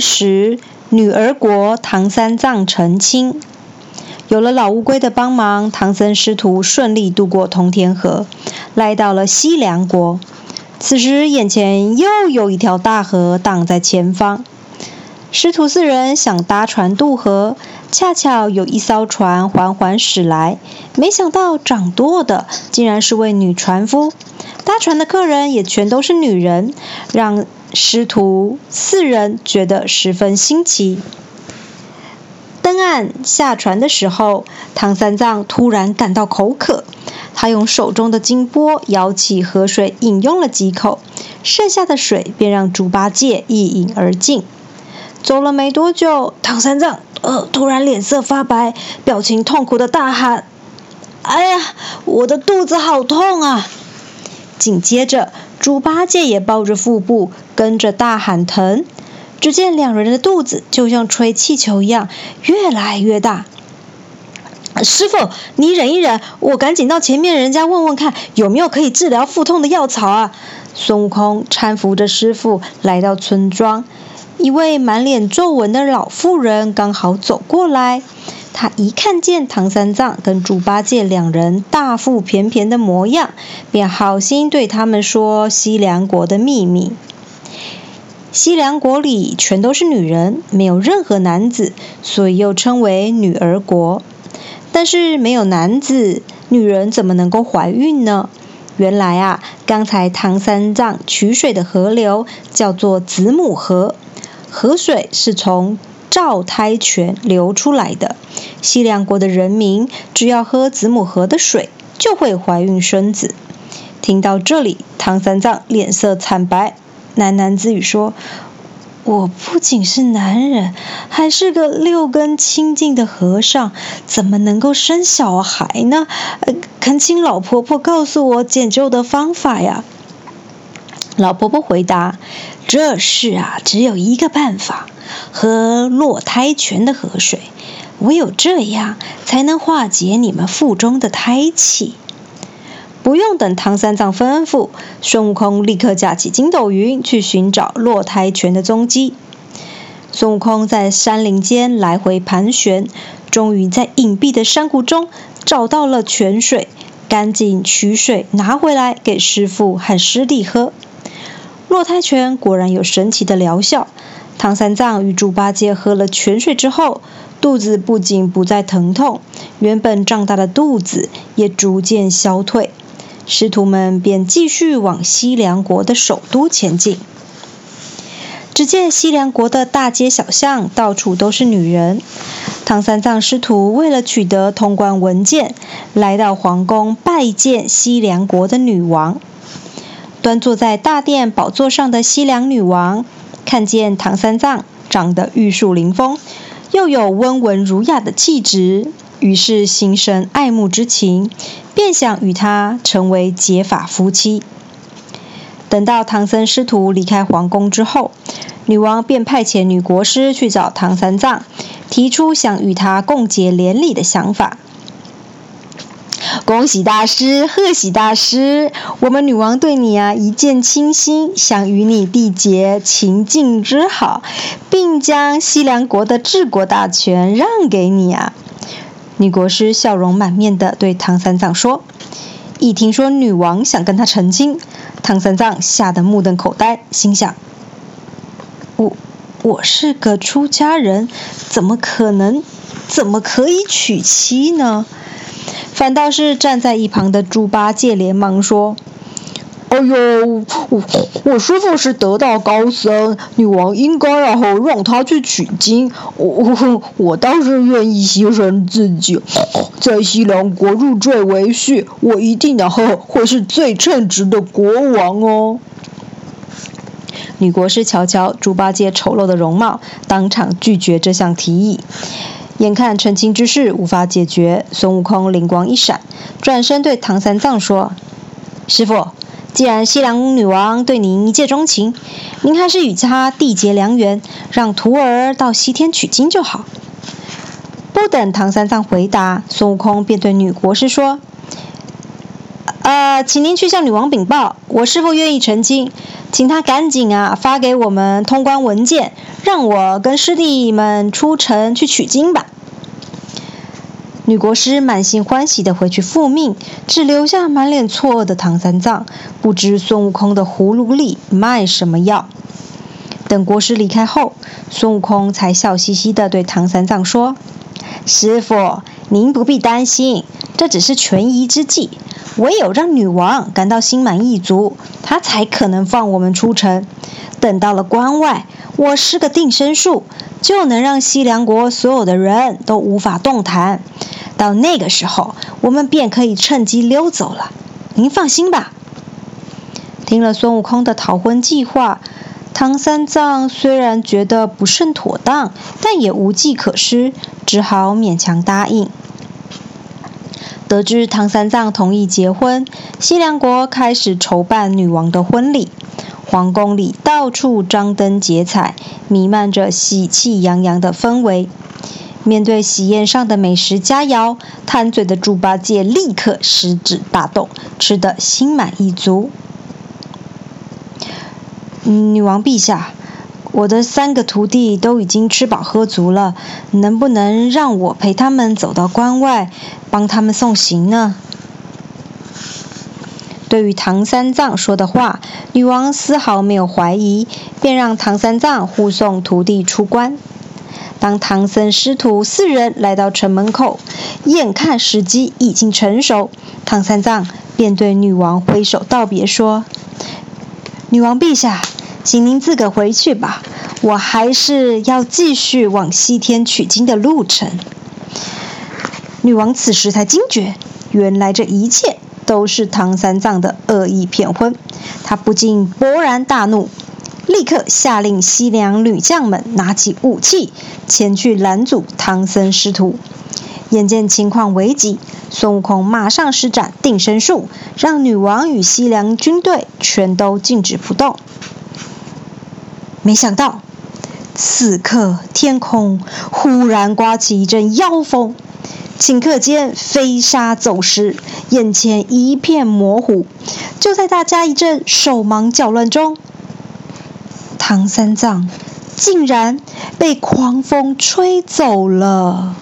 时，女儿国唐三藏成亲，有了老乌龟的帮忙，唐僧师徒顺利渡过通天河，来到了西凉国。此时眼前又有一条大河挡在前方，师徒四人想搭船渡河，恰巧有一艘船缓缓驶来，没想到掌舵的竟然是位女船夫，搭船的客人也全都是女人，让师徒四人觉得十分新奇。登岸下船的时候，唐三藏突然感到口渴，他用手中的金钵舀起河水饮用了几口，剩下的水便让猪八戒一饮而尽。走了没多久，唐三藏突然脸色发白，表情痛苦的大喊：“哎呀，我的肚子好痛啊！”紧接着，猪八戒也抱着腹部跟着大喊疼。只见两人的肚子就像吹气球一样越来越大。师傅，你忍一忍，我赶紧到前面人家问问看有没有可以治疗腹痛的药草啊！孙悟空搀扶着师傅来到村庄，一位满脸皱纹的老妇人刚好走过来，她一看见唐三藏跟猪八戒两人大腹便便的模样，便好心对他们说西凉国的秘密。西凉国里全都是女人，没有任何男子，所以又称为女儿国。但是没有男子，女人怎么能够怀孕呢？原来啊，刚才唐三藏取水的河流叫做子母河，河水是从照胎泉流出来的。西凉国的人民只要喝子母河的水，就会怀孕生子。听到这里，唐三藏脸色惨白，喃喃自语说：“我不仅是男人，还是个六根清净的和尚，怎么能够生小孩呢？恳请老婆婆告诉我解救的方法呀！”老婆婆回答：“这事啊，只有一个办法，喝落胎泉的河水，唯有这样才能化解你们腹中的胎气。”不用等唐三藏吩咐，孙悟空立刻架起筋斗云去寻找落胎泉的踪迹。孙悟空在山林间来回盘旋，终于在隐蔽的山谷中找到了泉水，赶紧取水拿回来给师父和师弟喝。落胎泉果然有神奇的疗效，唐三藏与猪八戒喝了泉水之后，肚子不仅不再疼痛，原本胀大的肚子也逐渐消退。师徒们便继续往西凉国的首都前进。只见西凉国的大街小巷到处都是女人。唐三藏师徒为了取得通关文件，来到皇宫拜见西凉国的女王。端坐在大殿宝座上的西凉女王看见唐三藏长得玉树临风，又有温文儒雅的气质，于是心生爱慕之情，便想与他成为结发夫妻。等到唐僧师徒离开皇宫之后，女王便派遣女国师去找唐三藏，提出想与他共结连理的想法。恭喜大师，贺喜大师，我们女王对你一见倾心，想与你缔结秦晋之好，并将西凉国的治国大权让给你啊！女国师笑容满面的对唐三藏说。一听说女王想跟他成亲，唐三藏吓得目瞪口呆，心想：我是个出家人，怎么可以娶妻呢？反倒是站在一旁的猪八戒连忙说：“哎呦，我师父是得道高僧，女王应该让他去取经，我倒是愿意牺牲自己，在西凉国入赘为婿，我一定会是最称职的国王哦。”女国师瞧瞧猪八戒丑陋的容貌，当场拒绝这项提议。眼看成亲之事无法解决，孙悟空灵光一闪，转身对唐三藏说：“师父，既然西凉女王对您一见钟情，您还是与她缔结良缘，让徒儿到西天取经就好。”不等唐三藏回答，孙悟空便对女国师说：“请您去向女王禀报，我是否愿意澄清？请他赶紧发给我们通关文件，让我跟师弟们出城去取经吧。”女国师满心欢喜地回去复命，只留下满脸错愕的唐三藏，不知孙悟空的葫芦里卖什么药。等国师离开后，孙悟空才笑嘻嘻地对唐三藏说：“师父，您不必担心，这只是权宜之计，唯有让女王感到心满意足，她才可能放我们出城。等到了关外，我施个定身术，就能让西凉国所有的人都无法动弹。到那个时候，我们便可以趁机溜走了，您放心吧。”听了孙悟空的逃婚计划，唐三藏虽然觉得不甚妥当，但也无计可施，只好勉强答应。得知唐三藏同意结婚，西凉国开始筹办女王的婚礼。皇宫里到处张灯结彩，弥漫着喜气洋洋的氛围。面对喜宴上的美食佳肴，贪嘴的猪八戒立刻食指大动，吃得心满意足。女王陛下，我的3个徒弟都已经吃饱喝足了，能不能让我陪他们走到关外，帮他们送行呢？对于唐三藏说的话，女王丝毫没有怀疑，便让唐三藏护送徒弟出关。当唐僧师徒4人来到城门口，眼看时机已经成熟，唐三藏便对女王挥手道别说：“女王陛下，请您自个回去吧，我还是要继续往西天取经的路程。”女王此时才惊觉，原来这一切都是唐三藏的恶意骗婚，他不禁勃然大怒，立刻下令西凉女将们拿起武器前去拦阻唐僧师徒。眼见情况危急，孙悟空马上施展定身术，让女王与西凉军队全都静止不动。没想到此刻天空忽然刮起一阵妖风，顷刻间飞沙走石，眼前一片模糊。就在大家一阵手忙脚乱中，唐三藏竟然被狂风吹走了。